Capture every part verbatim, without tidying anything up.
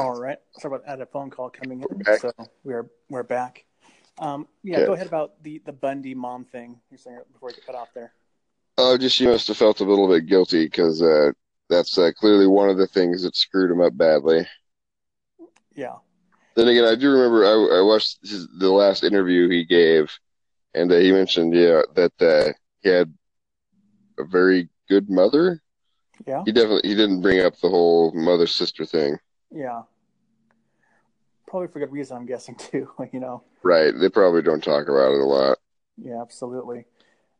All right. Sorry about I had a phone call coming in, okay. so we're we're back. Um, yeah, yeah, go ahead about the, the Bundy mom thing you're saying before we get cut off there. Oh, just you must have felt a little bit guilty because uh, that's uh, clearly one of the things that screwed him up badly. Yeah. Then again, I do remember I, I watched his, the last interview he gave, and uh, he mentioned yeah that uh, he had a very good mother. Yeah. He definitely he didn't bring up the whole mother sister thing. Yeah. Probably for good reason, I'm guessing, too, you know. Right. They probably don't talk about it a lot. Yeah, absolutely. A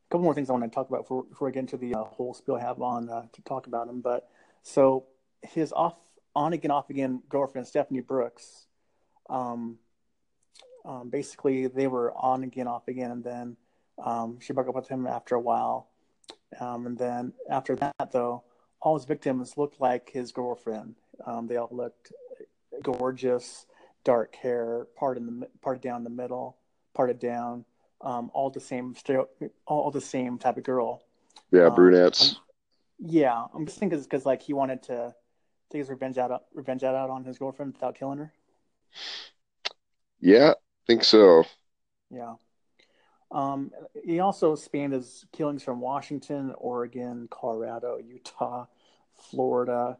couple more things I want to talk about before, before I get into the uh, whole spiel I have on uh, to talk about him. But so his off, on-again, off-again girlfriend, Stephanie Brooks, um, um, basically they were on-again, off-again, and then um, she broke up with him after a while. Um, and then after that, though, all his victims looked like his girlfriend. Um, they all looked gorgeous. Dark hair, parted the parted down the middle, parted down, um, all the same, all the same type of girl. Yeah, brunettes. Um, yeah, I'm just thinking because like he wanted to take his revenge out, revenge out on his girlfriend without killing her. Yeah, I think so. Yeah. Um, he also spanned his killings from Washington, Oregon, Colorado, Utah, Florida.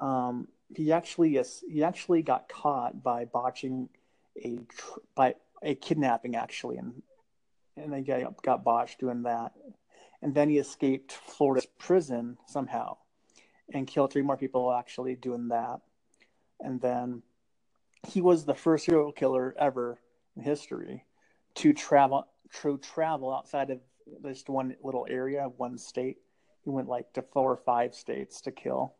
Um, He actually he actually got caught by botching a by a kidnapping actually, and and they got, got botched doing that, and then he escaped Florida's prison somehow, and killed three more people actually doing that, and then he was the first serial killer ever in history to travel to travel outside of just one little area, one state. He went like to four or five states to kill.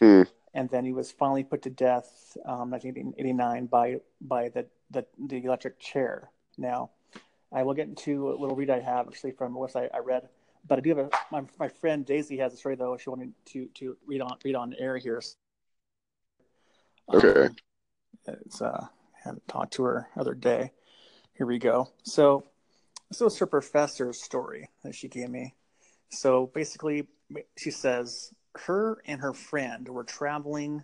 Hmm. And then he was finally put to death, um, nineteen eighty-nine, by by the, the the electric chair. Now, I will get into a little read I have actually from a website I read, but I do have a my, my friend Daisy has a story though she wanted to to read on read on air here. Okay, um, it's uh, I hadn't talked to her the other day. Here we go. So, so it's her professor's story that she gave me. So basically, she says. Her and her friend were traveling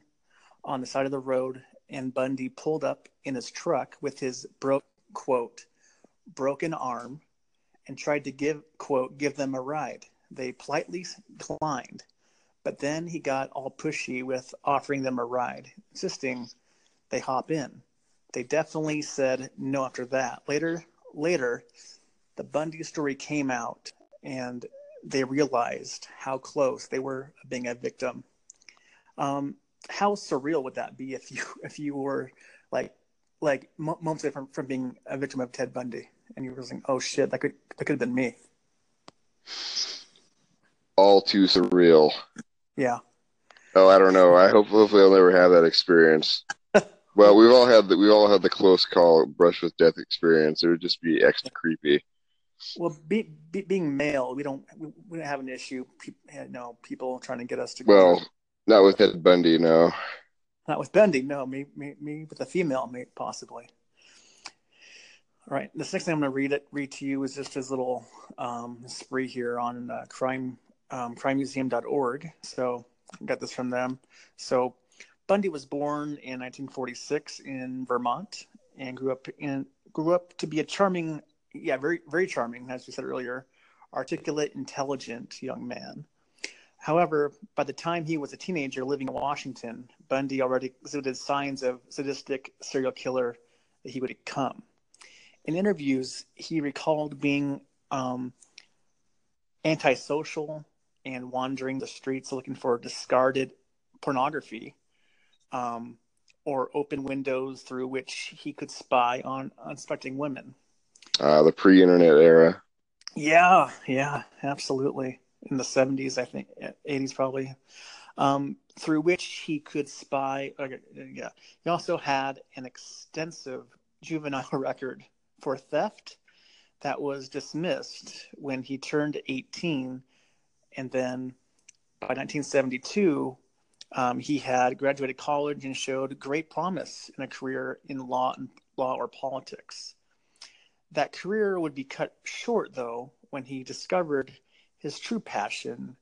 on the side of the road, and Bundy pulled up in his truck with his broke quote broken arm and tried to give quote give them a ride. They politely declined, but then he got all pushy with offering them a ride, insisting they hop in. They definitely said no after that. Later, later, the Bundy story came out, and they realized how close they were being a victim. Um, how surreal would that be if you if you were like like moments away from, from being a victim of Ted Bundy, and you were saying, "Oh shit, that could that could have been me." All too surreal. Yeah. Oh, I don't know. I hope hopefully I'll never have that experience. Well, we've all had the we all had the close call brush with death experience. It would just be extra creepy. Well, be, be, being male, we don't we, we don't have an issue. People, you know, people trying to get us to. Well, not with Ted Bundy, no. Not with Bundy, no. Me, me, me with a female, me possibly. All right. This next thing I'm going to read it read to you is just his little um, spree here on uh, crime um, crime museum dot org. So I got this from them. So Bundy was born in nineteen forty-six in Vermont and grew up in grew up to be a charming. Yeah, very, very charming, as we said earlier, articulate, intelligent young man. However, by the time he was a teenager living in Washington, Bundy already exhibited signs of sadistic serial killer that he would become. In interviews, he recalled being um, antisocial and wandering the streets looking for discarded pornography um, or open windows through which he could spy on unsuspecting women. Uh, the pre-internet era. Yeah, yeah, absolutely. In the seventies, I think, eighties probably, um, through which he could spy. Okay, yeah, he also had an extensive juvenile record for theft that was dismissed when he turned eighteen, and then by nineteen seventy-two, um, he had graduated college and showed great promise in a career in law and law or politics. That career would be cut short, though, when he discovered his true passion,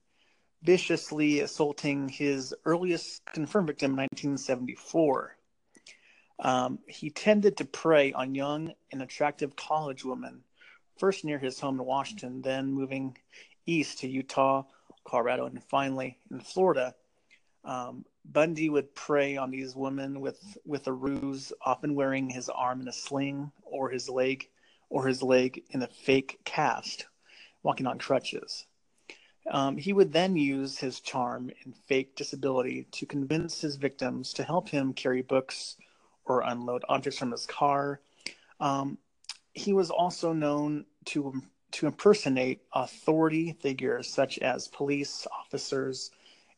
viciously assaulting his earliest confirmed victim in nineteen seventy-four. Um, he tended to prey on young and attractive college women, first near his home in Washington, then moving east to Utah, Colorado, and finally in Florida. Um, Bundy would prey on these women with, with a ruse, often wearing his arm in a sling or his leg or his leg in a fake cast, walking on crutches. Um, he would then use his charm and fake disability to convince his victims to help him carry books or unload objects from his car. Um, he was also known to to impersonate authority figures such as police officers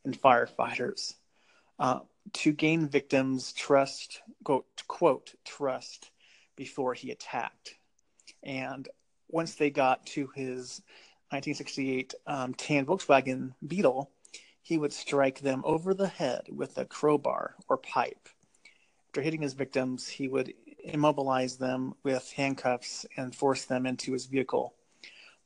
and firefighters uh, to gain victims' trust, quote, quote, trust before he attacked. And once they got to his nineteen sixty-eight um, tan Volkswagen Beetle, he would strike them over the head with a crowbar or pipe. After hitting his victims, he would immobilize them with handcuffs and force them into his vehicle.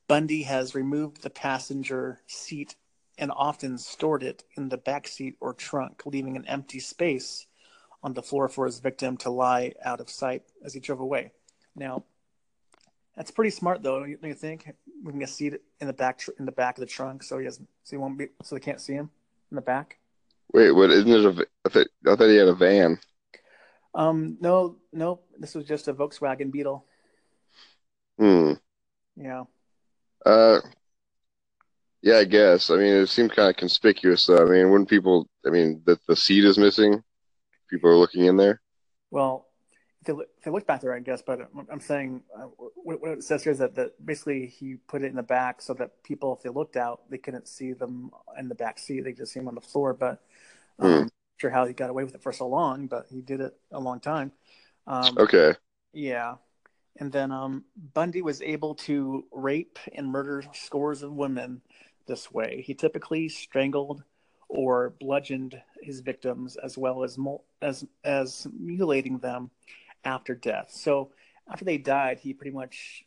Bundy has removed the passenger seat and often stored it in the back seat or trunk, leaving an empty space on the floor for his victim to lie out of sight as he drove away. Now, that's pretty smart, though, don't you think? We can see it in the back tr- in the back of the trunk, so he has, so he won't be, so they can't see him in the back. Wait, what? Isn't it a? I thought, I thought he had a van. Um, no, no, this was just a Volkswagen Beetle. Hmm. Yeah. Uh. Yeah, I guess. I mean, it seemed kind of conspicuous, though. I mean, when people, I mean, that the seat is missing, people are looking in there. Well, if they, look, if they look back there, I guess, but I'm saying uh, what, what it says here is that, that basically he put it in the back so that people, if they looked out, they couldn't see them in the back seat. They just see him on the floor, but um, I'm not sure how he got away with it for so long, but he did it a long time. Um, okay. Yeah. And then um, Bundy was able to rape and murder scores of women this way. He typically strangled or bludgeoned his victims, as well as mul- as as mutilating them after death. So after they died, he pretty much,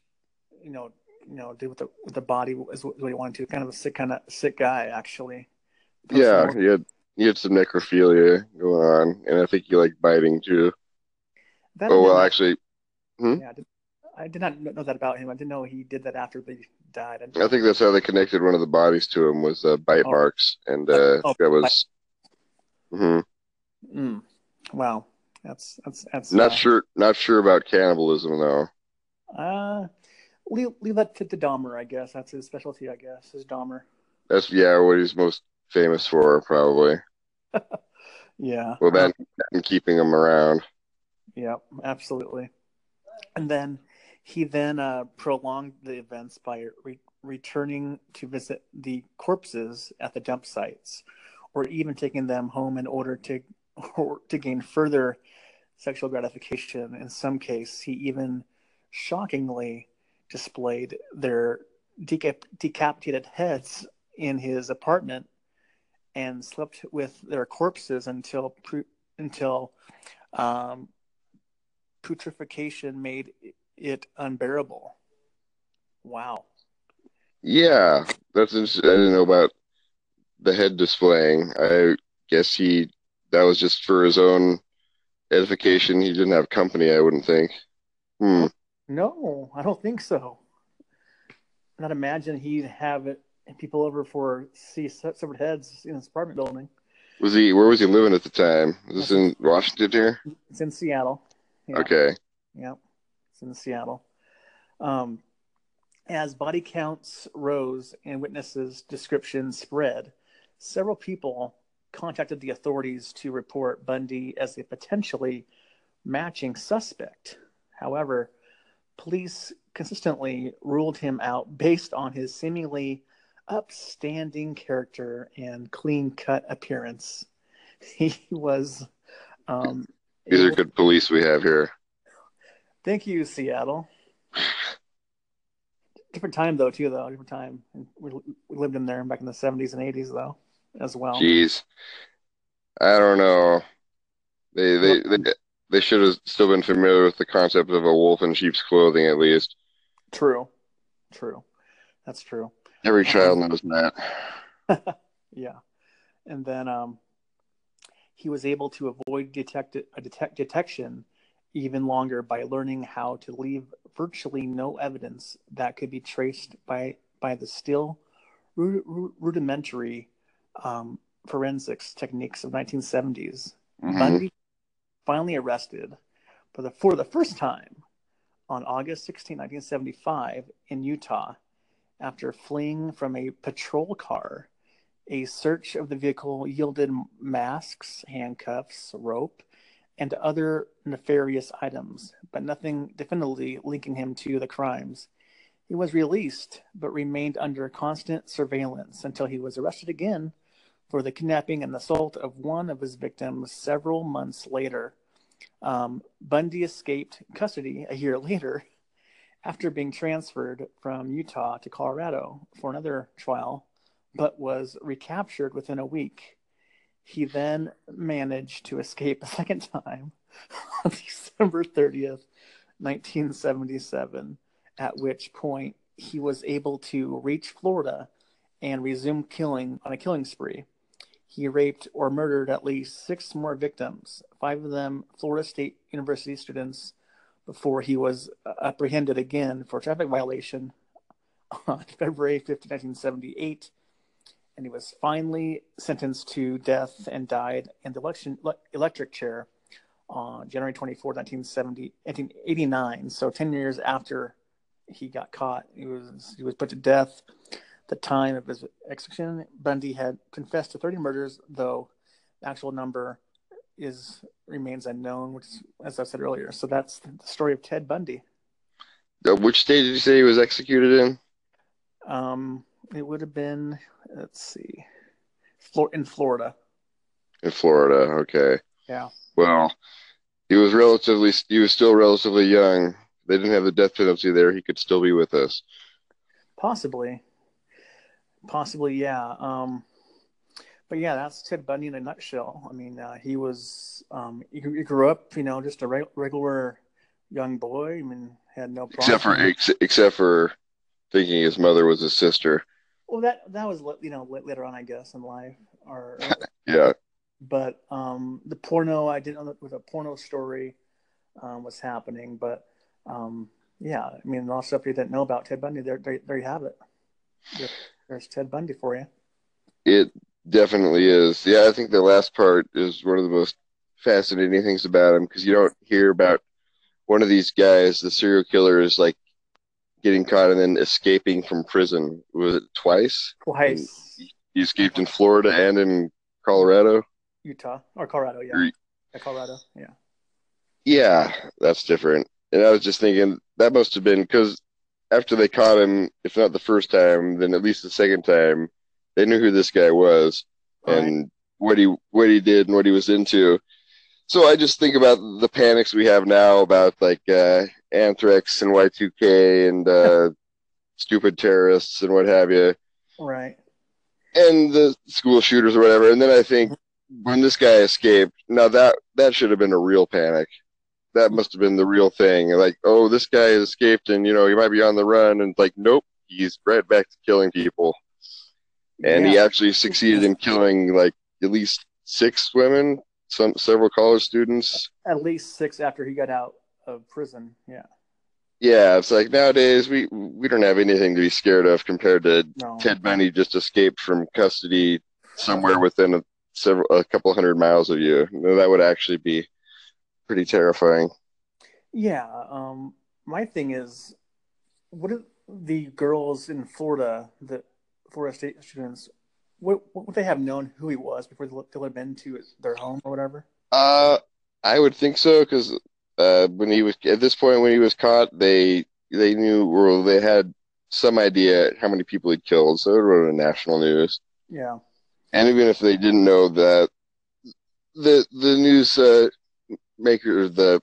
you know, you know, did with the with the body is what he wanted to. Kind of a sick kind of sick guy, actually. Yeah, he had he had some necrophilia going on, and I think he liked biting too. That oh well, actually, hmm? yeah, I did, I did not know that about him. I didn't know he did that after they died. I, I think that's how they connected one of the bodies to him was uh, bite oh. marks, and uh, oh, that was. Mm-hmm. Mm. Wow, that's that's that's. Not uh, sure, not sure about cannibalism though. Uh, leave leave that to, to Dahmer, I guess. That's his specialty, I guess, is Dahmer. That's yeah, what he's most famous for, probably. Yeah. Well, then and keeping him around. Yep, absolutely. And then he then uh, prolonged the events by re- returning to visit the corpses at the dump sites, or even taking them home in order to or to gain further sexual gratification. In some case, he even shockingly displayed their decap- decapitated heads in his apartment and slept with their corpses until until. Um, Putrefaction made it unbearable. Wow. Yeah, that's interesting. I didn't know about the head displaying. I guess he that was just for his own edification. He didn't have company, I wouldn't think. Hmm. No, I don't think so. Not imagine he'd have it and people over for see severed heads in his apartment building. Was he? Where was he living at the time? Is this in Washington here? It's in Seattle. Yeah. Okay. Yeah, it's in Seattle. Um, as body counts rose and witnesses' descriptions spread, several people contacted the authorities to report Bundy as a potentially matching suspect. However, police consistently ruled him out based on his seemingly upstanding character and clean-cut appearance. He was... Um, These are good police we have here. Thank you, Seattle. Different time, though, too, though. Different time. We lived in there back in the seventies and eighties, though, as well. Jeez. I don't know. They they, they, they should have still been familiar with the concept of a wolf in sheep's clothing, at least. True. True. That's true. Every child um, knows that. Yeah. And then... um. He was able to avoid detect- a detect- detection even longer by learning how to leave virtually no evidence that could be traced by by the still rudimentary um, forensics techniques of nineteen seventies. Mm-hmm. Bundy finally arrested for the, for the first time on August sixteenth, nineteen seventy-five in Utah after fleeing from a patrol car. A search of the vehicle yielded masks, handcuffs, rope, and other nefarious items, but nothing definitively linking him to the crimes. He was released, but remained under constant surveillance until he was arrested again for the kidnapping and assault of one of his victims several months later. Um, Bundy escaped custody a year later after being transferred from Utah to Colorado for another trial, but was recaptured within a week. He then managed to escape a second time on December thirtieth, nineteen seventy-seven, at which point he was able to reach Florida and resume killing on a killing spree. He raped or murdered at least six more victims, five of them Florida State University students, before he was apprehended again for a traffic violation on February fifteenth, nineteen seventy-eight, and he was finally sentenced to death and died in the election, le- electric chair on January twenty-fourth, nineteen eighty-nine. So ten years after he got caught, he was he was put to death. At the time of his execution, Bundy had confessed to thirty murders, though the actual number is remains unknown, which, as I said earlier. So that's the story of Ted Bundy. Uh, which state did you say he was executed in? Um, it would have been, let's see, in Florida. In Florida, okay. Yeah. Well, he was relatively, he was still relatively young. They didn't have the death penalty there. He could still be with us. Possibly. Possibly, yeah. Um, but yeah, that's Ted Bundy in a nutshell. I mean, uh, he was, um, he, he grew up, you know, just a re- regular young boy. I mean, had no problem. Except for, ex- except for thinking his mother was his sister. Well, that that was, you know, later on, I guess, in life. Or, yeah. But um, the porno, I didn't know that was a porno story um, was happening. But um, yeah, I mean, a lot of stuff you didn't know about Ted Bundy, there, there, there you have it. Yeah. There's Ted Bundy for you. It definitely is. Yeah, I think the last part is one of the most fascinating things about him, because you don't hear about one of these guys, the serial killer, is like getting caught and then escaping from prison. Was it twice? Twice. And he escaped in Florida and in Colorado? Utah. Or Colorado, yeah. Or, yeah Colorado, yeah. Yeah, that's different. And I was just thinking, that must have been, because after they caught him, if not the first time, then at least the second time, they knew who this guy was right, and what he what he did and what he was into. So I just think about the panics we have now about like uh, anthrax and Y two K and uh, stupid terrorists and what have you, right? And the school shooters or whatever. And then I think when this guy escaped, now that that should have been a real panic. That must have been the real thing. Like, oh, this guy has escaped and, you know, he might be on the run. And like, nope, he's right back to killing people. And yeah. He actually succeeded in killing like at least six women, some several college students. At least six after he got out of prison. Yeah. Yeah. It's like nowadays we, we don't have anything to be scared of compared to no. Ted Bundy just escaped from custody somewhere within a, several, a couple hundred miles of you. That would actually be pretty terrifying. Yeah. Um, my thing is, what are the girls in Florida, the Florida State students, what, what would they have known who he was before they let him into their home or whatever? Uh, I would think so, because uh, when he was at this point when he was caught, they they knew or they had some idea how many people he'd killed, so it would have been national news. Yeah. And even if they didn't know that, the the news. Uh, Maker the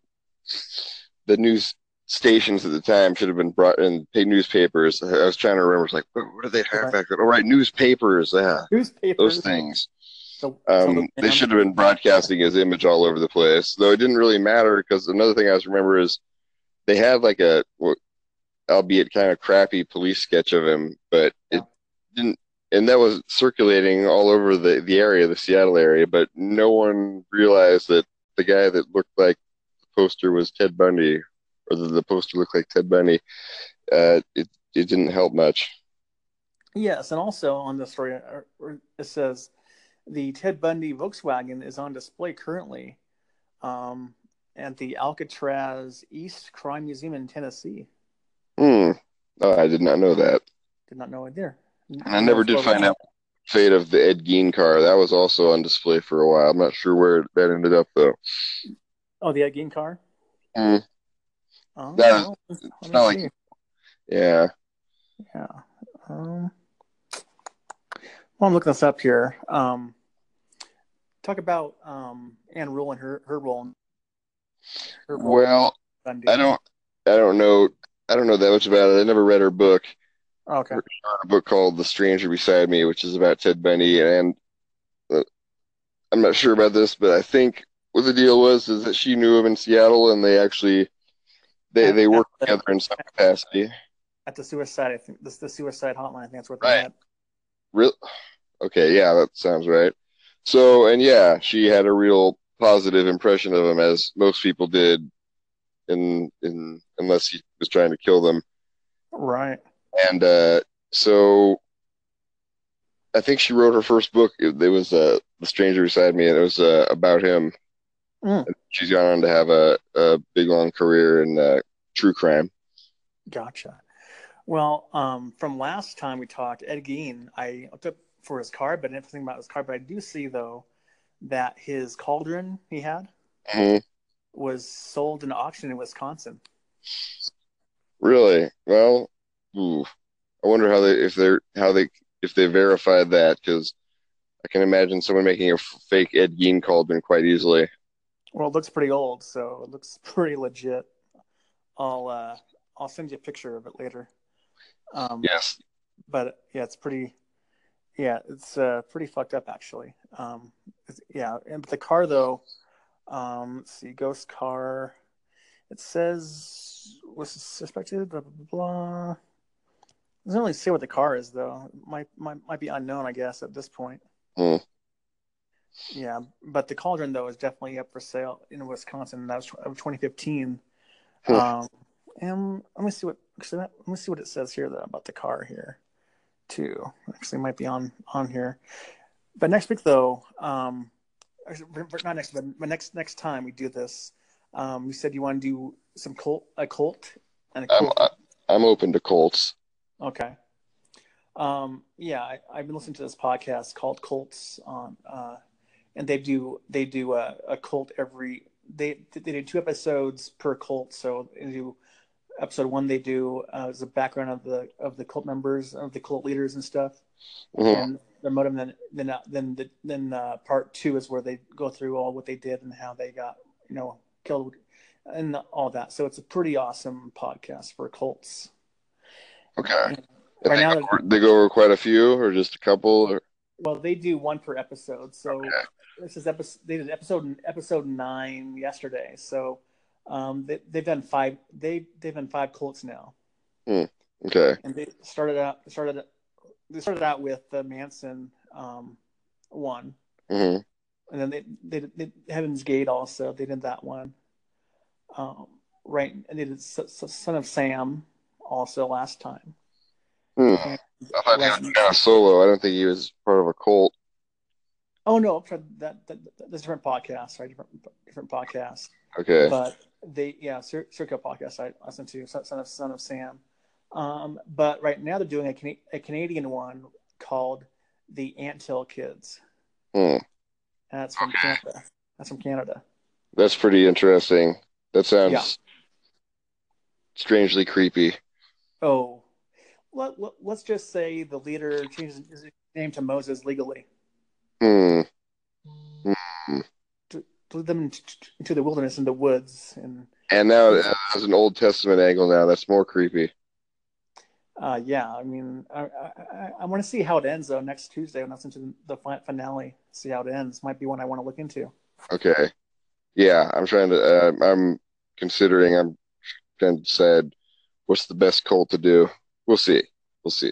the news stations at the time should have been brought in paid newspapers. I was trying to remember. It's like, what did they have back then? Oh, right, newspapers. Yeah, newspapers. Those things. So, um, so they should have been broadcasting his image all over the place. Though it didn't really matter, because another thing I was remember is they had like a, albeit kind of crappy police sketch of him, but yeah. It didn't. And that was circulating all over the the area, the Seattle area, but no one realized that the guy that looked like poster was Ted Bundy, or that the poster looked like Ted Bundy, uh, it it didn't help much. Yes, and also on the story, it says the Ted Bundy Volkswagen is on display currently um, at the Alcatraz East Crime Museum in Tennessee. Hmm. Oh, I did not know that. Did not know it there. I never did find out the fate of the Ed Gein car. That was also on display for a while. I'm not sure where that ended up, though. Oh, the Ed Gein car? Mm. Oh, that, well, it's not like... Yeah. Yeah. Um, well, I'm looking this up here. Um, talk about um, Anne Rule and her, her role. In, her role well, in I don't, I don't know... I don't know that much about it. I never read her book. Okay. Her book called The Stranger Beside Me, which is about Ted Bundy. And uh, I'm not sure about this, but I think what the deal was is that she knew him in Seattle, and they actually they, they worked the, together in some capacity. At the suicide, I think this the suicide hotline. I think that's where they're at. Real? Okay, yeah, that sounds right. So, and yeah, she had a real positive impression of him, as most people did. In, in unless he was trying to kill them, right? And uh, so, I think she wrote her first book. It, it was uh, "The Stranger Beside Me," and it was uh, about him. Mm. She's gone on to have a, a big, long career in uh, true crime. Gotcha. Well, um, from last time we talked, Ed Gein, I looked up for his car, but I didn't think about his car. But I do see though that his cauldron he had. Mm-hmm. was sold in auction in Wisconsin. Really? Well, ooh, I wonder how they if they how they if they verified that, because I can imagine someone making a fake Ed Gein cauldron quite easily. Well, it looks pretty old, so it looks pretty legit. I'll uh, I'll send you a picture of it later. Um, yes. But yeah, it's pretty. Yeah, it's uh, pretty fucked up actually. Um, it's, yeah, and the car though. Um, let's see, ghost car. It says was suspected. Blah blah blah. It doesn't really say what the car is though. It might might might be unknown, I guess, at this point. Mm. Yeah, but the cauldron though is definitely up for sale in Wisconsin. That was twenty fifteen. Mm. Um, and let me see what let me see what it says here though about the car here, too. Actually, it might be on on here. But next week though, um. Not next, but next next time we do this, um, you said you want to do some cult, a cult, and a cult. I'm, I'm open to cults. Okay. Um. Yeah, I, I've been listening to this podcast called Cults on, uh, and they do they do a, a cult every they they do two episodes per cult. So they do episode one. They do uh, is the background of the of the cult members of the cult leaders and stuff. Mm-hmm. And the motive, then then then the, then uh, part two is where they go through all what they did and how they got, you know, killed and all that. So it's a pretty awesome podcast for cults. Okay. And right they now go, they go over quite a few, or just a couple, or well, they do one per episode. So okay. This is episode. They did episode episode nine yesterday. So um, they they've done five. They they've done five cults now. Mm, okay. And they started out started. Out, They started out with the Manson um, one, mm-hmm. and then they, they they Heaven's Gate also. They did that one, um, right? And they did Son of Sam also last time. Hmm. I thought Wes, he was kind of solo. I don't think he was part of a cult. Oh no, that, that, that that's different podcast, right? Different different podcast. Okay, but they yeah, Sir, Circo podcast I listened to Son of Son of Sam. Um, but right now they're doing a, Can- a Canadian one called The Ant Hill Kids. Hmm. That's from okay. Canada. That's from Canada. That's pretty interesting. That sounds yeah. strangely creepy. Oh, let, let, let's just say the leader changes his name to Moses legally. Hmm. Hmm. To, to lead them into the wilderness and the woods. And, and now there's an Old Testament angle now. That's more creepy. Uh, yeah, I mean, I, I, I want to see how it ends, though, next Tuesday when I listen to the finale, see how it ends. Might be one I want to look into. Okay. Yeah, I'm trying to, uh, I'm considering, I'm trying to decide what's the best cult to do. We'll see. We'll see.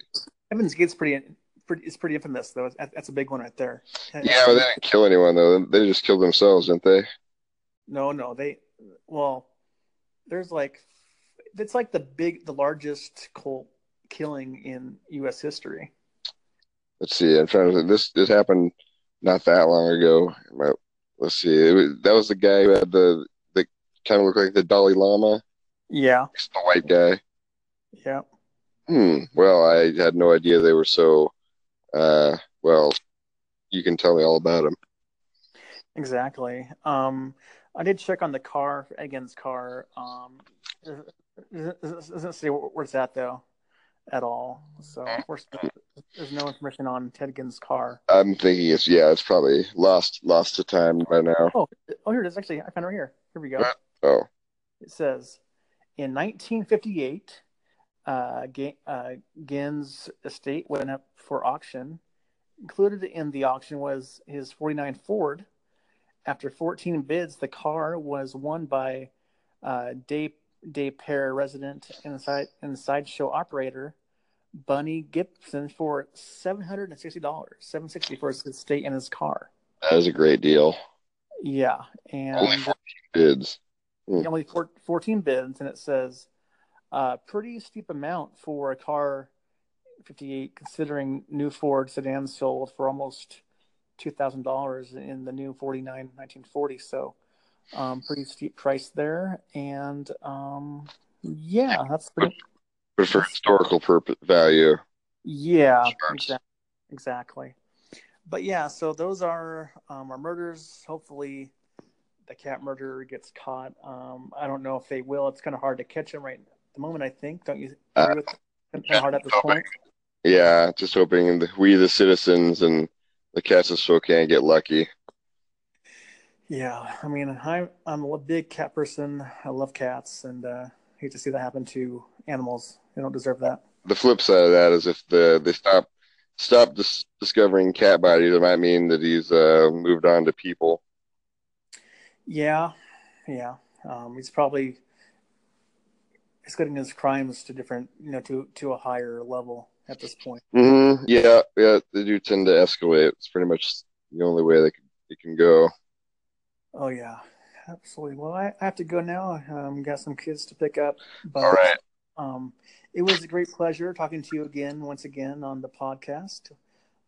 Heaven's Gate's pretty, pretty it's pretty infamous, though. That's a big one right there. Yeah, but they didn't kill anyone, though. They just killed themselves, didn't they? No, no, they, well, there's like, it's like the big, the largest cult killing in U S history. Let's see. I'm trying to this. This happened not that long ago. Let's see. It was, that was the guy who had the the kind of looked like the Dalai Lama. Yeah. It's the white guy. Yeah. Hmm. Well, I had no idea they were so. Uh. Well, you can tell me all about him. Exactly. Um. I did check on the car, Egan's car. Um, it doesn't say where it's at, though, at all. So there's no information on Ted Egan's car. I'm thinking it's, yeah, it's probably lost lost to time by now. Oh, oh, here it is. Actually, I found it right here. Here we go. Oh. It says, in nineteen fifty-eight, uh, G- uh, Egan's estate went up for auction. Included in the auction was his forty-nine Ford. After fourteen bids, the car was won by uh, Day Day Pair resident and side and sideshow operator Bunny Gibson for seven hundred and sixty dollars, seven sixty for his estate and his car. That was a great deal. Yeah, and only fourteen bids. Mm. Only four, fourteen bids, and it says a uh, pretty steep amount for a car fifty-eight, considering new Ford sedans sold for almost two thousand dollars in the new forty-nine nineteen forty, so um, pretty steep price there. And um, yeah, that's pretty. But for historical purpose, value. Yeah, exactly. Exactly. But yeah, so those are um, our murders. Hopefully, the cat murderer gets caught. Um, I don't know if they will. It's kind of hard to catch him right at the moment, I think. Don't you agree with uh, kind of hard at this hoping, point? Yeah, just hoping that we, the citizens, and the cats of Spokane get lucky. Yeah, I mean, I'm, I'm a big cat person. I love cats, and uh, hate to see that happen to animals. They don't deserve that. The flip side of that is if the they stop stop dis- discovering cat bodies, it might mean that he's uh, moved on to people. Yeah, yeah. Um, he's probably escaping his crimes to different, you know, to to a higher level at this point. Mm-hmm. Yeah, yeah, they do tend to escalate. It's pretty much the only way they can, they can go. Oh, yeah, absolutely. Well, I, I have to go now. I um, got some kids to pick up. But, all right. Um, it was a great pleasure talking to you again, once again, on the podcast.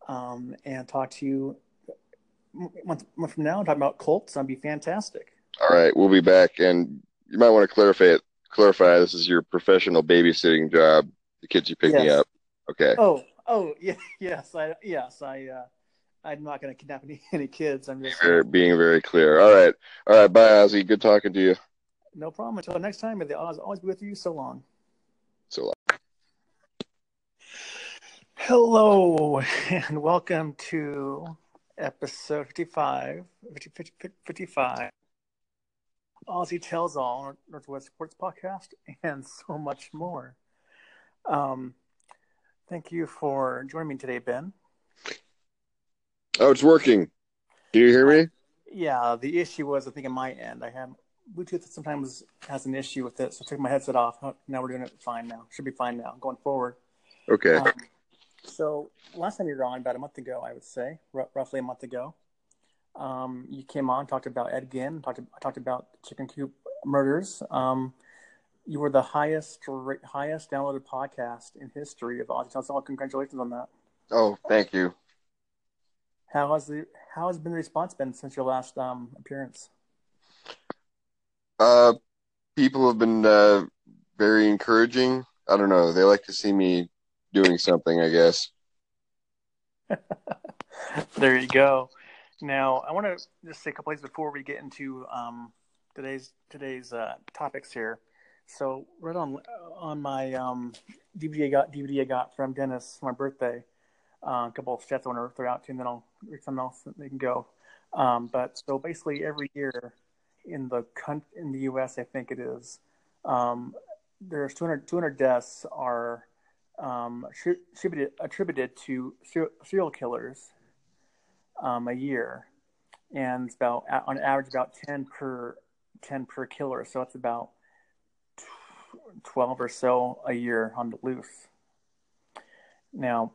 Um, and talk to you a month from now, talking about cults. That'd be fantastic. All right, we'll be back. And you might want to clarify it. Clarify, this is your professional babysitting job, the kids you pick yes. me up. Okay. Oh, oh, yeah, yes, I, yes, I, uh, I'm not going to kidnap any, any kids. I'm just being, being very clear. All right, all right. Bye, Ozzy. Good talking to you. No problem. Until next time, may the Oz always be with you. So long. So long. Hello, and welcome to episode fifty-five, fifty, fifty, fifty-five. Ozzy Tells All, Northwest Sports Podcast, and so much more. Um. Thank you for joining me today, Ben. Oh, it's working. Do you hear me? Yeah, the issue was, I think, on my end. I had Bluetooth sometimes has an issue with it, so I took my headset off. Now we're doing it fine now. Should be fine now going forward. Okay. Um, so last time you were on, about a month ago, I would say, r- roughly a month ago, um, you came on, talked about Ed Gein, talked, talked about chicken coop murders. Um You were the highest highest downloaded podcast in history of Ozzy Tells All. Congratulations on that. Oh, thank you. How has the how has been the response been since your last um, appearance? Uh, people have been uh, very encouraging. I don't know. They like to see me doing something, I guess. There you go. Now, I want to just say a couple things before we get into um, today's today's uh, topics here. So right on on my um, D V D I got D V D I got from Dennis for my birthday. Uh, a couple of stats I want to throw out to, and then I'll read something else that they can go. Um, but so basically, every year in the in the U S, I think it is, um, there's two hundred, two hundred deaths are um, attributed attributed to serial killers um, a year, and it's about on average about ten per ten per killer. So it's about twelve or so a year on the loose. Now,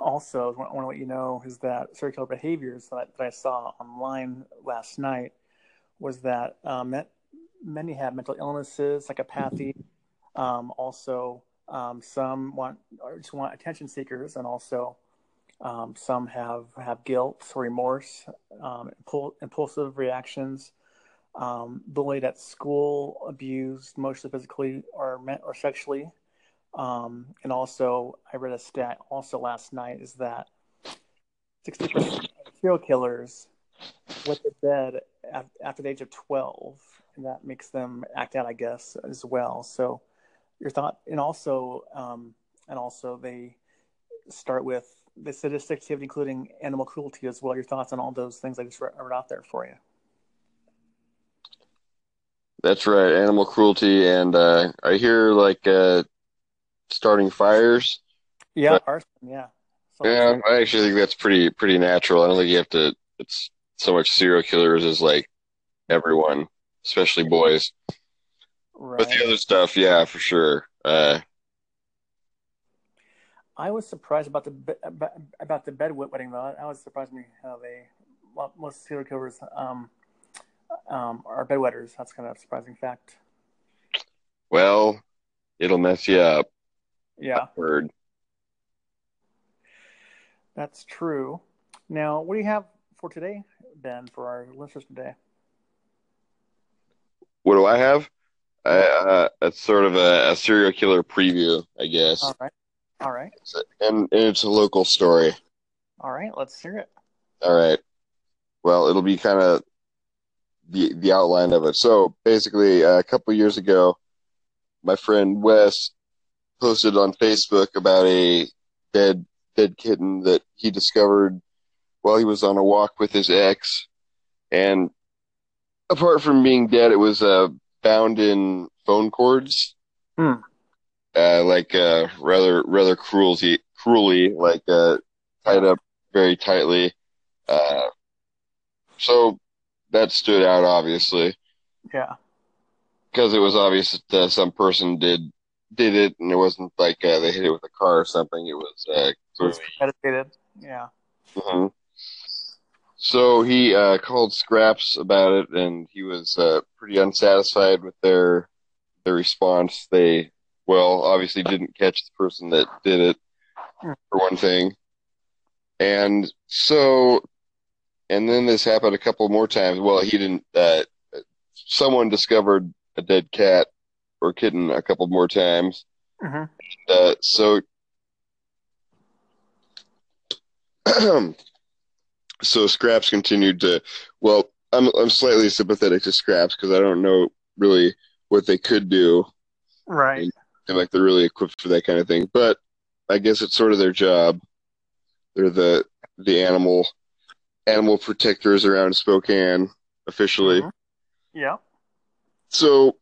also, what I want to let you know is that serial killer behaviors that, that I saw online last night was that um, many have mental illnesses, psychopathy. Um, also, um, some want or just want attention seekers, and also um, some have, have guilt or remorse, um, impul- impulsive reactions, um, bullied at school, abused, mostly physically or men- or sexually. Um, and also, I read a stat also last night is that sixty percent of serial killers went to bed at, after the age of twelve, and that makes them act out, I guess, as well. So your thought, and also, um, and also they start with the sadistic activity, including animal cruelty as well. Your thoughts on all those things I just read, read out there for you. That's right. Animal cruelty. And, uh, I hear like, uh, starting fires. Yeah, but, arson, yeah. Something yeah, like I actually think that's pretty pretty natural. I don't think you have to, it's so much serial killers is like everyone, especially boys. Right. But the other stuff, yeah, for sure. Uh, I was surprised about the about the bedwetting though. I was surprised me how they most serial killers um, um, are bedwetters. That's kind of a surprising fact. Well, it'll mess you up. Yeah. Word. That's true. Now, what do you have for today, Ben, for our listeners today? What do I have? I, uh, it's sort of a, a serial killer preview, I guess. All right. All right. It's a, and, and it's a local story. All right. Let's hear it. All right. Well, it'll be kind of the, the outline of it. So, basically, uh, a couple years ago, my friend Wes posted on Facebook about a dead dead kitten that he discovered while he was on a walk with his ex. And apart from being dead, it was uh, bound in phone cords, hmm. uh, like uh, rather rather cruelty, cruelly, like uh, tied up very tightly. Uh, so that stood out, obviously. Yeah. Because it was obvious that uh, some person did did it, and it wasn't like uh, they hit it with a car or something. It was uh, clearly premeditated. Yeah. Mm-hmm. So he uh, called Scraps about it, and he was uh, pretty unsatisfied with their their response. They well, obviously, didn't catch the person that did it for one thing, and so and then this happened a couple more times. Well, he didn't. Uh, someone discovered a dead cat or kitten a couple more times. Uh-huh. Uh, so, so Scraps continued to, well, I'm, I'm slightly sympathetic to Scraps because I don't know really what they could do. Right. And, and like they're really equipped for that kind of thing, but I guess it's sort of their job. They're the, the animal, animal protectors around Spokane officially. Uh-huh. Yeah. So,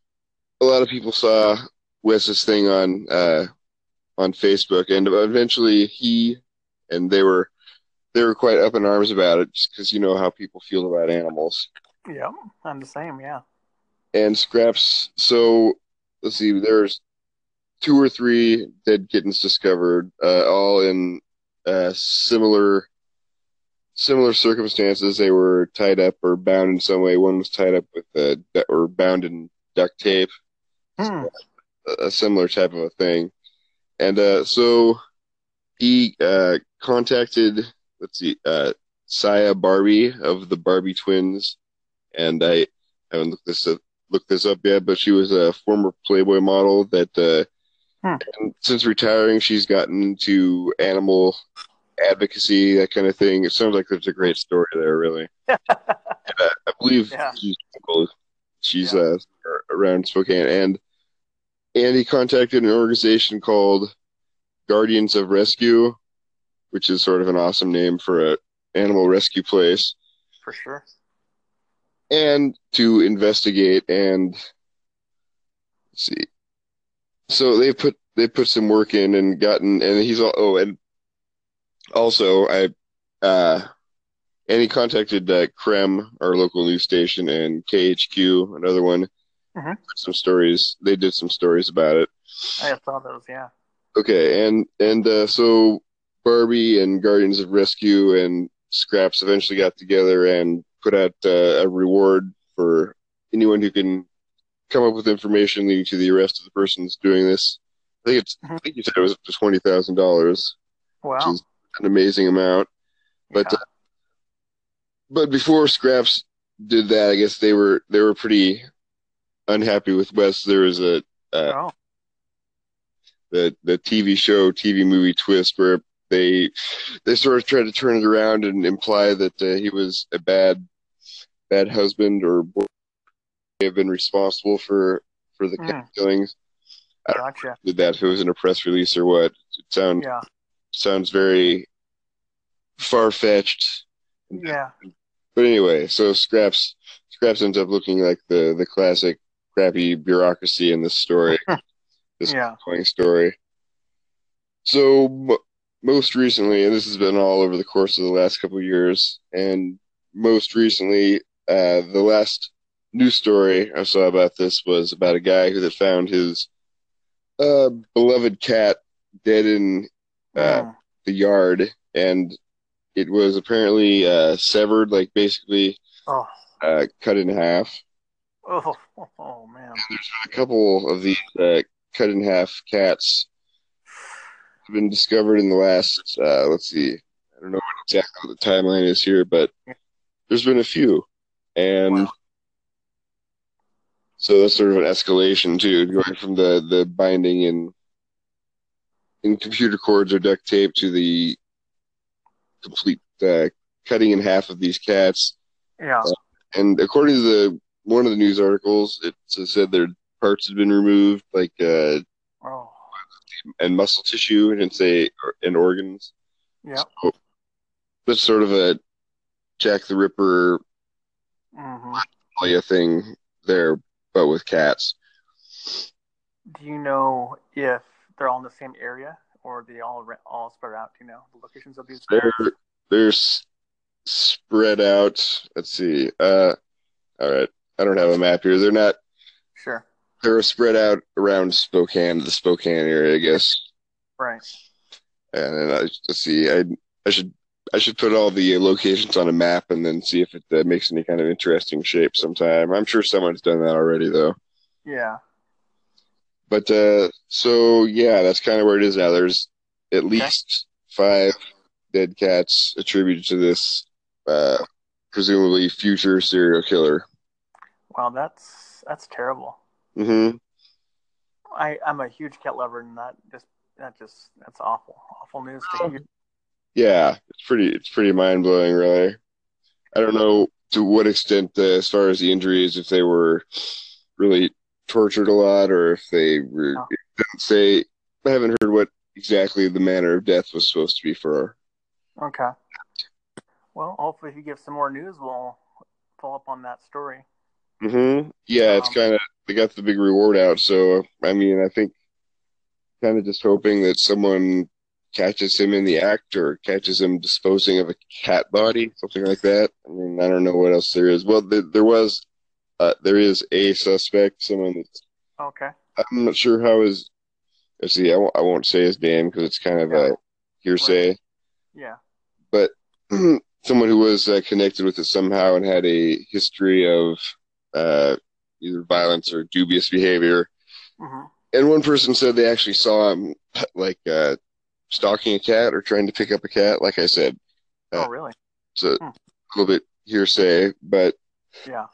a lot of people saw Wes's thing on uh, on Facebook, and eventually he and they were they were quite up in arms about it, just because you know how people feel about animals. Yeah, I'm the same. Yeah. And Scraps. So let's see. There's two or three dead kittens discovered, uh, all in uh, similar similar circumstances. They were tied up or bound in some way. One was tied up with uh, or bound in duct tape, hmm. a, a similar type of a thing. And uh, so he uh, contacted, let's see, uh, Saya Barbie of the Barbie twins. And I, I haven't looked this up, looked this up yet, but she was a former Playboy model that uh, hmm. and since retiring, she's gotten into animal advocacy, that kind of thing. It sounds like there's a great story there, really. And, uh, I believe yeah. she's cool. She's yeah. uh, around Spokane, and and he contacted an organization called Guardians of Rescue, which is sort of an awesome name for an animal rescue place. For sure. And to investigate, and let's see, so they put they put some work in and gotten, and he's all, oh, and also I, uh. And he contacted uh, Krem, our local news station, and K H Q, another one. Mm-hmm. Some stories. They did some stories about it. I saw those, yeah. Okay, and and uh, so Barbie and Guardians of Rescue and Scraps eventually got together and put out uh, a reward for anyone who can come up with information leading to the arrest of the person that's doing this. I think it's. Mm-hmm. I think you said it was up to twenty thousand dollars. Wow, which is an amazing amount. But yeah. uh, but before Scraps did that, I guess they were they were pretty unhappy with Wes. There was a uh, oh. the the T V show, T V movie twist where they they sort of tried to turn it around and imply that uh, he was a bad bad husband or may have been responsible for for the mm. cat killings. I don't gotcha. know if did that if it was in a press release or what. It sounds yeah. sounds very far fetched. Yeah. But anyway, so Scraps Scraps ends up looking like the, the classic crappy bureaucracy in this story. This yeah. story. So m- most recently, and this has been all over the course of the last couple of years, and most recently, uh, the last news story I saw about this was about a guy who that found his uh, beloved cat dead in uh, yeah. the yard, and it was apparently uh, severed, like basically oh. uh, cut in half. Oh, oh man! And there's been a couple of these uh, cut in half cats have been discovered in the last. Uh, let's see, I don't know exactly what the timeline is here, but there's been a few, and wow. so that's sort of an escalation too, going from the, the binding in in computer cords or duct tape to the complete uh, cutting in half of these cats. Yeah. Uh, and according to the one of the news articles, it said their parts had been removed, like uh, oh. and muscle tissue, and say and organs. Yeah. So that's sort of a Jack the Ripper mm-hmm. thing there, but with cats. Do you know if they're all in the same area? Or are they all all spread out? You know the locations of these. They're cars? they're s- spread out. Let's see. Uh, all right, I don't have a map here. They're not. Sure. They're spread out around Spokane, the Spokane area, I guess. Right. And then I, let's see. I I should I should put all the locations on a map and then see if it uh, makes any kind of interesting shape sometime. I'm sure someone's done that already, though. Yeah. But, uh, so, yeah, that's kind of where it is now. There's at least okay. five dead cats attributed to this, uh, presumably future serial killer. Wow, that's that's terrible. Mm-hmm. I, I'm a huge cat lover, and that just, that just that's awful. Awful news to hear. Yeah, it's pretty, it's pretty mind-blowing, really. I don't know to what extent, uh, as far as the injuries, if they were really tortured a lot, or if they were, oh. didn't say, I haven't heard what exactly the manner of death was supposed to be for. Okay. Well, hopefully, if you give some more news, we'll follow up on that story. Mm-hmm. Yeah, um, it's kind of, they got the big reward out, so, I mean, I think kind of just hoping that someone catches him in the act or catches him disposing of a cat body, something like that. I mean, I don't know what else there is. Well, there, there was Uh, there is a suspect, someone that's... Okay. I'm not sure how his... Let's see, I won't, I won't say his name because it's kind of yeah. a hearsay. Right. Yeah. But someone who was uh, connected with it somehow and had a history of uh, either violence or dubious behavior. Mm-hmm. And one person said they actually saw him, like, uh, stalking a cat or trying to pick up a cat, like I said. Uh, oh, really? It's a hmm. little bit hearsay, but... Yeah.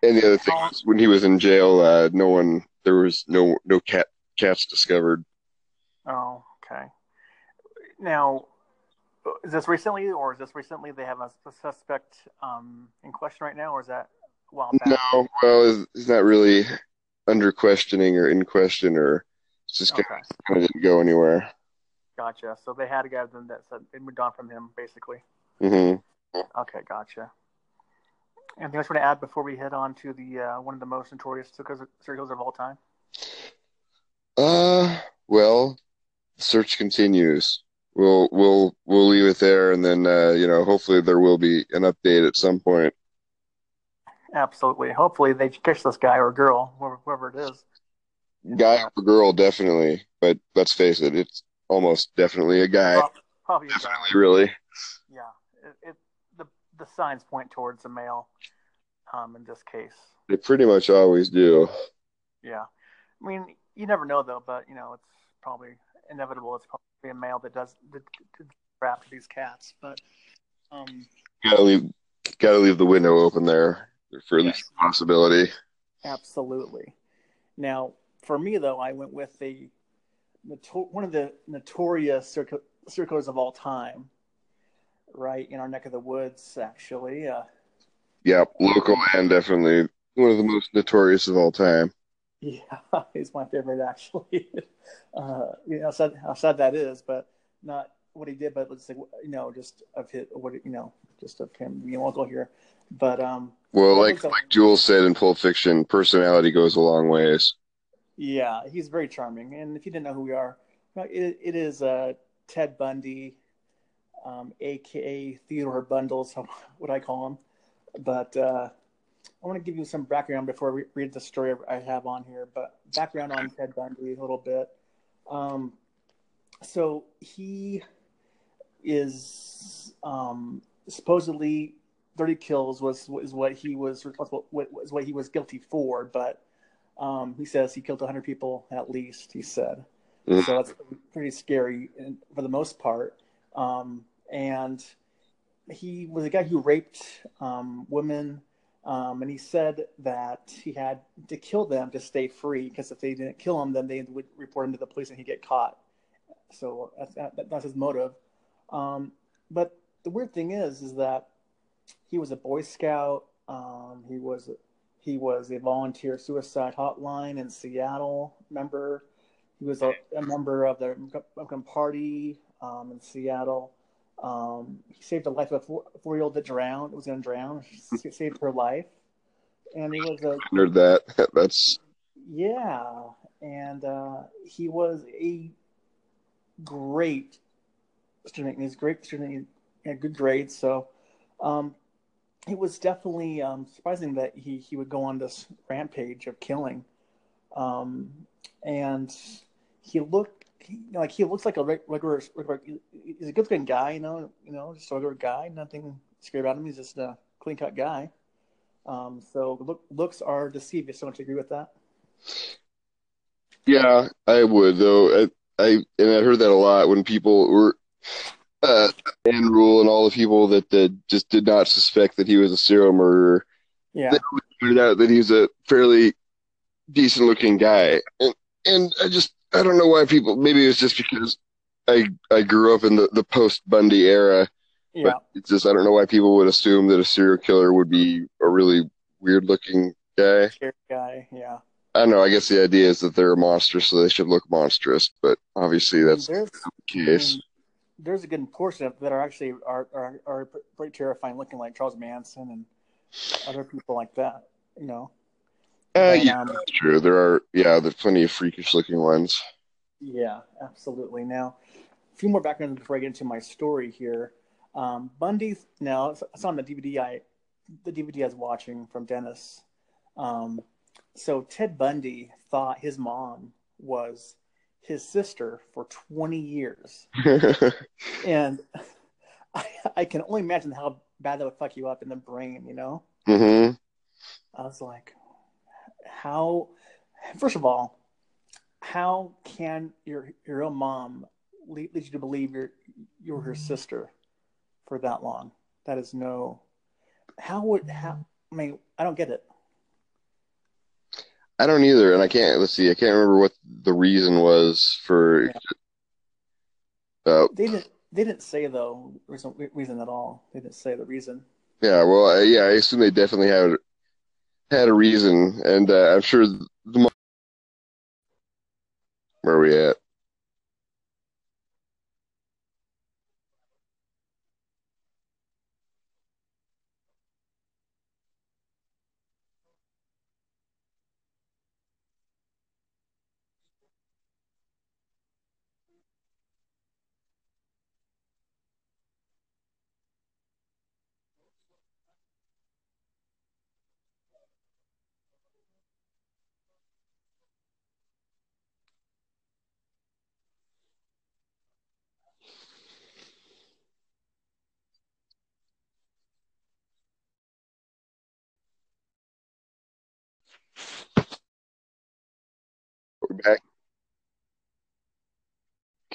And the other thing was, when he was in jail, uh, no one, there was no no cat cats discovered. Oh, okay. Now, is this recently, or is this recently they have a suspect um, in question right now, or is that a while back? No, well, he's not really under questioning or in question, or it's just okay. kind, of, kind of didn't go anywhere. Gotcha. So they had a guy then that said they moved on from him, basically. Mm-hmm. Okay, gotcha. Anything else you want to add before we head on to the uh, one of the most notorious serials of all time? Uh, well, the search continues. We'll we'll we'll leave it there, and then uh, you know, hopefully there will be an update at some point. Absolutely. Hopefully they catch this guy or girl, whoever, whoever it is. Guy or girl, definitely. But let's face it, it's almost definitely a guy. Probably, probably definitely, a guy. Really. Yeah. It, it, the signs point towards a male. um, in this case. They pretty much always do. Yeah. I mean, you never know, though, but, you know, it's probably inevitable. It's probably a male that does that, that after these cats, but... Um, gotta leave gotta leave the window open there for yes. this possibility. Absolutely. Now, for me, though, I went with the one of the notorious circ- circlers of all time, right, in our neck of the woods, actually. Uh, yeah, local and definitely one of the most notorious of all time. Yeah, he's my favorite, actually. uh, you know, outside, outside that is, but not what he did, but let's say, you know, just of his, what, you know, just of him being local here. But, um, well, like, so, like Jules said in Pulp Fiction, personality goes a long ways. Yeah, he's very charming. And if you didn't know who we are, it, it is uh, Ted Bundy, um, a k a. Theodore Bundles, what I call him. But uh, I want to give you some background before we read the story I have on here. But background on Ted Bundy a little bit. Um, so he is um, supposedly thirty kills was is what he was responsible was what he was guilty for, but um, he says he killed one hundred people at least. He said, mm-hmm. so that's pretty scary for the most part. Um, and he was a guy who raped um, women, um, and he said that he had to kill them to stay free because if they didn't kill him, then they would report him to the police and he'd get caught. So that, that's his motive. Um, but the weird thing is, is that he was a Boy Scout. Um, he was, he was a volunteer suicide hotline in Seattle member. He was a, a member of the Republican Party, um, in Seattle. Um, he saved the life of a four, four-year-old that drowned, was going to drown, he saved her life. And he was a, I heard that. That's yeah. And, uh, he was a great student, and he's great student, he had good grades. So, um, it was definitely um, surprising that he, he would go on this rampage of killing. Um, and he looked he, like he looks like a regular, regular. He's a good-looking guy, you know, you know, just a regular guy. Nothing scary about him. He's just a clean-cut guy. Um, so look, looks are deceiving. Someone agree with that? Yeah, I would though. I, I and I heard that a lot when people were. Uh, Anne Rule and all the people that, that just did not suspect that he was a serial murderer. Yeah, they figured out that he's a fairly decent-looking guy, and and I just I don't know why people. Maybe it's just because I I grew up in the, the post Bundy era. Yeah, but it's just I don't know why people would assume that a serial killer would be a really weird-looking guy. Weird guy, yeah. I don't know. I guess the idea is that they're a monster, so they should look monstrous. But obviously, that's not the case. I mean, there's a good portion of that are actually are, are are pretty terrifying looking, like Charles Manson and other people like that, you know. Uh, and, yeah, um, that's true. There are yeah, there's plenty of freakish looking ones. Yeah, absolutely. Now, a few more background before I get into my story here. Um, Bundy. Now, it's on the D V D. I the D V D I was watching from Dennis. Um, so Ted Bundy thought his mom was his sister for twenty years. And I, I can only imagine how bad that would fuck you up in the brain, you know? Mm-hmm. I was like, how, first of all, how can your your own mom lead, lead you to believe you're, you're her sister for that long? That is no, how would, how, I mean, I don't get it. I don't either, and I can't. Let's see. I can't remember what the reason was for. Yeah. Uh, they didn't. They didn't say though reason, reason at all. They didn't say the reason. Yeah. Well. I, yeah. I assume they definitely had had a reason, and uh, I'm sure the. the where are we at?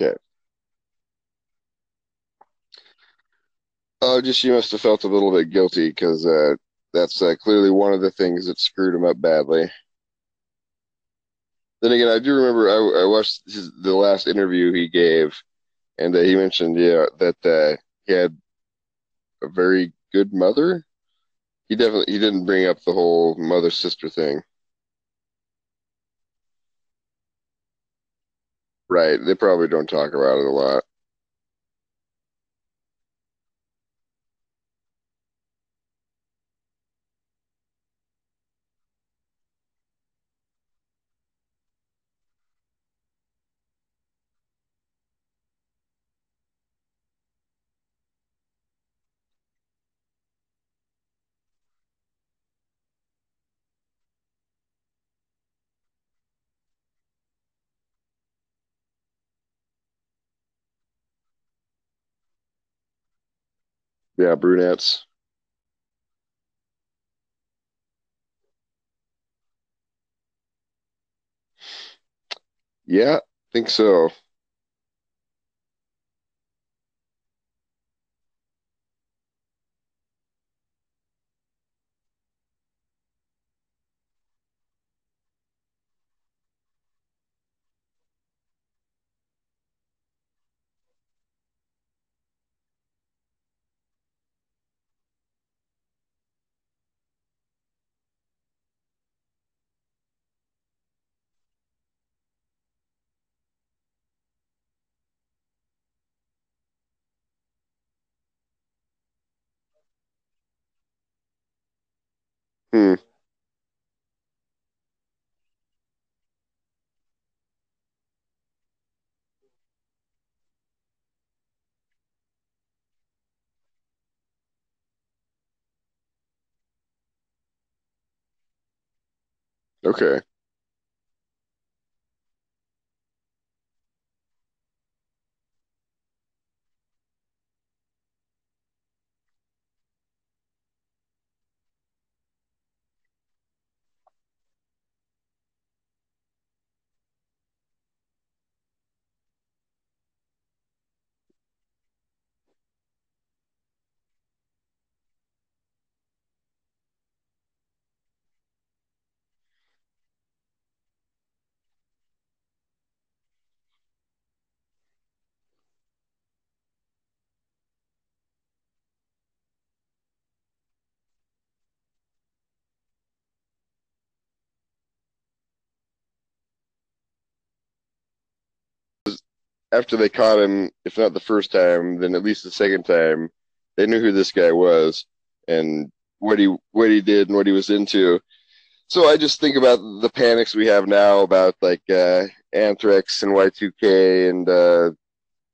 Okay. Oh, just she must have felt a little bit guilty because uh, that's uh, clearly one of the things that screwed him up badly. Then again, I do remember I, I watched his, the last interview he gave, and uh, he mentioned yeah that uh, he had a very good mother. He definitely he didn't bring up the whole mother sister thing. Right. They probably don't talk about it a lot. Yeah, brunettes. Yeah, I think so. Hmm. Okay. After they caught him, if not the first time, then at least the second time, they knew who this guy was and what he what he did and what he was into. So I just think about the panics we have now about like uh, anthrax and Y two K and uh,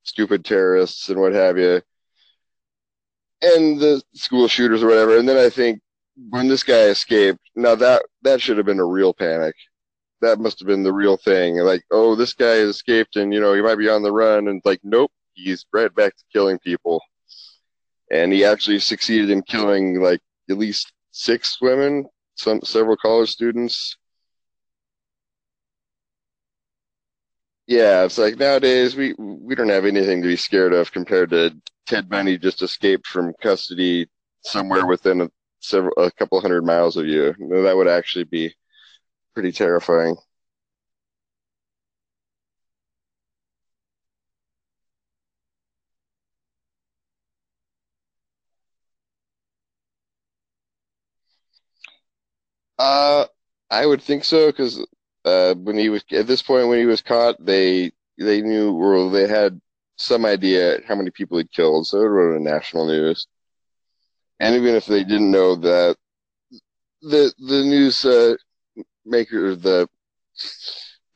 stupid terrorists and what have you, and the school shooters or whatever. And then I think when this guy escaped, now that that should have been a real panic. That must have been the real thing. Like, oh, this guy has escaped and, you know, he might be on the run. And it's like, nope, he's right back to killing people. And he actually succeeded in killing, like, at least six women, some several college students. Yeah, it's like nowadays we, we don't have anything to be scared of compared to Ted Bundy just escaped from custody somewhere within a, several, a couple hundred miles of you. That would actually be pretty terrifying. Uh, I would think so because uh, when he was at this point when he was caught, they they knew or they had some idea how many people he'd killed, so it wrote on national news. And even if they didn't know that, the the news uh, maker the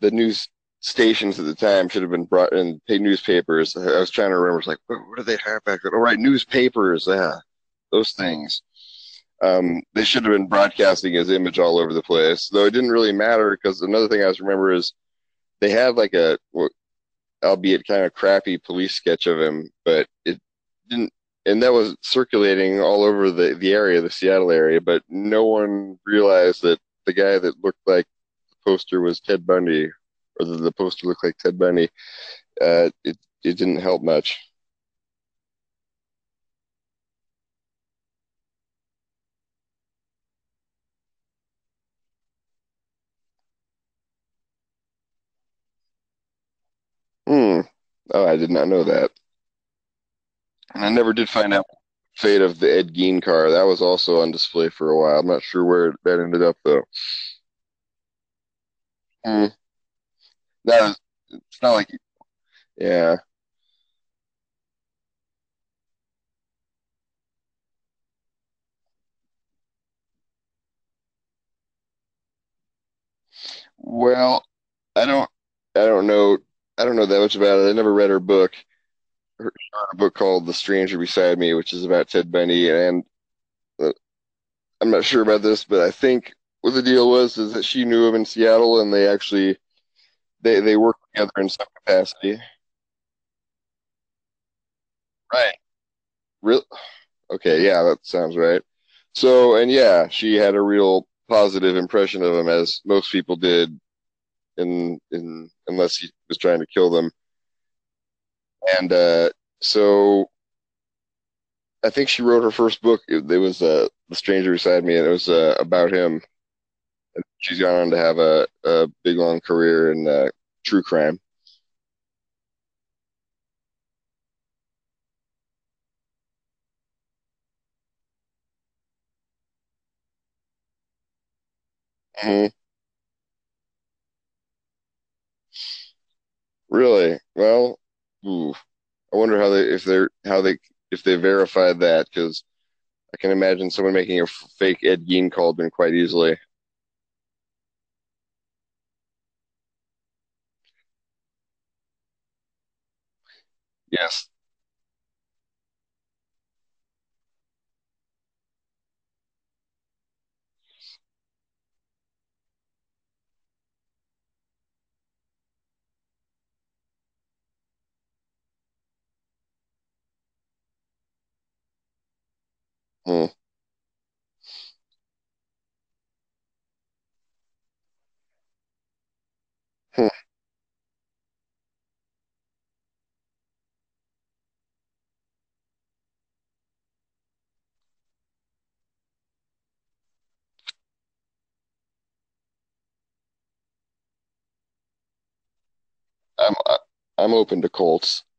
the news stations at the time should have been brought in paid newspapers. I was trying to remember. It's like, what, what did they have back then? Oh, right, newspapers. Yeah, those things. Um, they should have been broadcasting his image all over the place. Though it didn't really matter because another thing I was remember is they had like a, albeit kind of crappy police sketch of him, but it didn't. And that was circulating all over the the area, the Seattle area, but no one realized that the guy that looked like the poster was Ted Bundy, or the, the poster looked like Ted Bundy, uh, it, it didn't help much. Hmm. Oh, I did not know that. And I never did find out the fate of the Ed Gein car. That was also on display for a while. I'm not sure where that ended up, though. Hmm. That was, it's not like, yeah. Well, I don't, I don't know, I don't know that much about it. I never read her book. Her, she wrote a book called The Stranger Beside Me, which is about Ted Bundy, and uh, I'm not sure about this, but I think what the deal was is that she knew him in Seattle, and they actually they they worked together in some capacity. Right. Real. Okay. Yeah, that sounds right. So, and yeah, she had a real positive impression of him, as most people did, in in unless he was trying to kill them. And uh, so I think she wrote her first book. It, it was uh, The Stranger Beside Me, and it was uh, about him. And she's gone on to have a, a big, long career in uh, true crime. Mhm. Really? Well, ooh, I wonder how they if they're how they if they verified that, because I can imagine someone making a f- fake Ed Gein Caldwell quite easily. Yes. Hmm. Hmm. I'm I- I'm open to cults.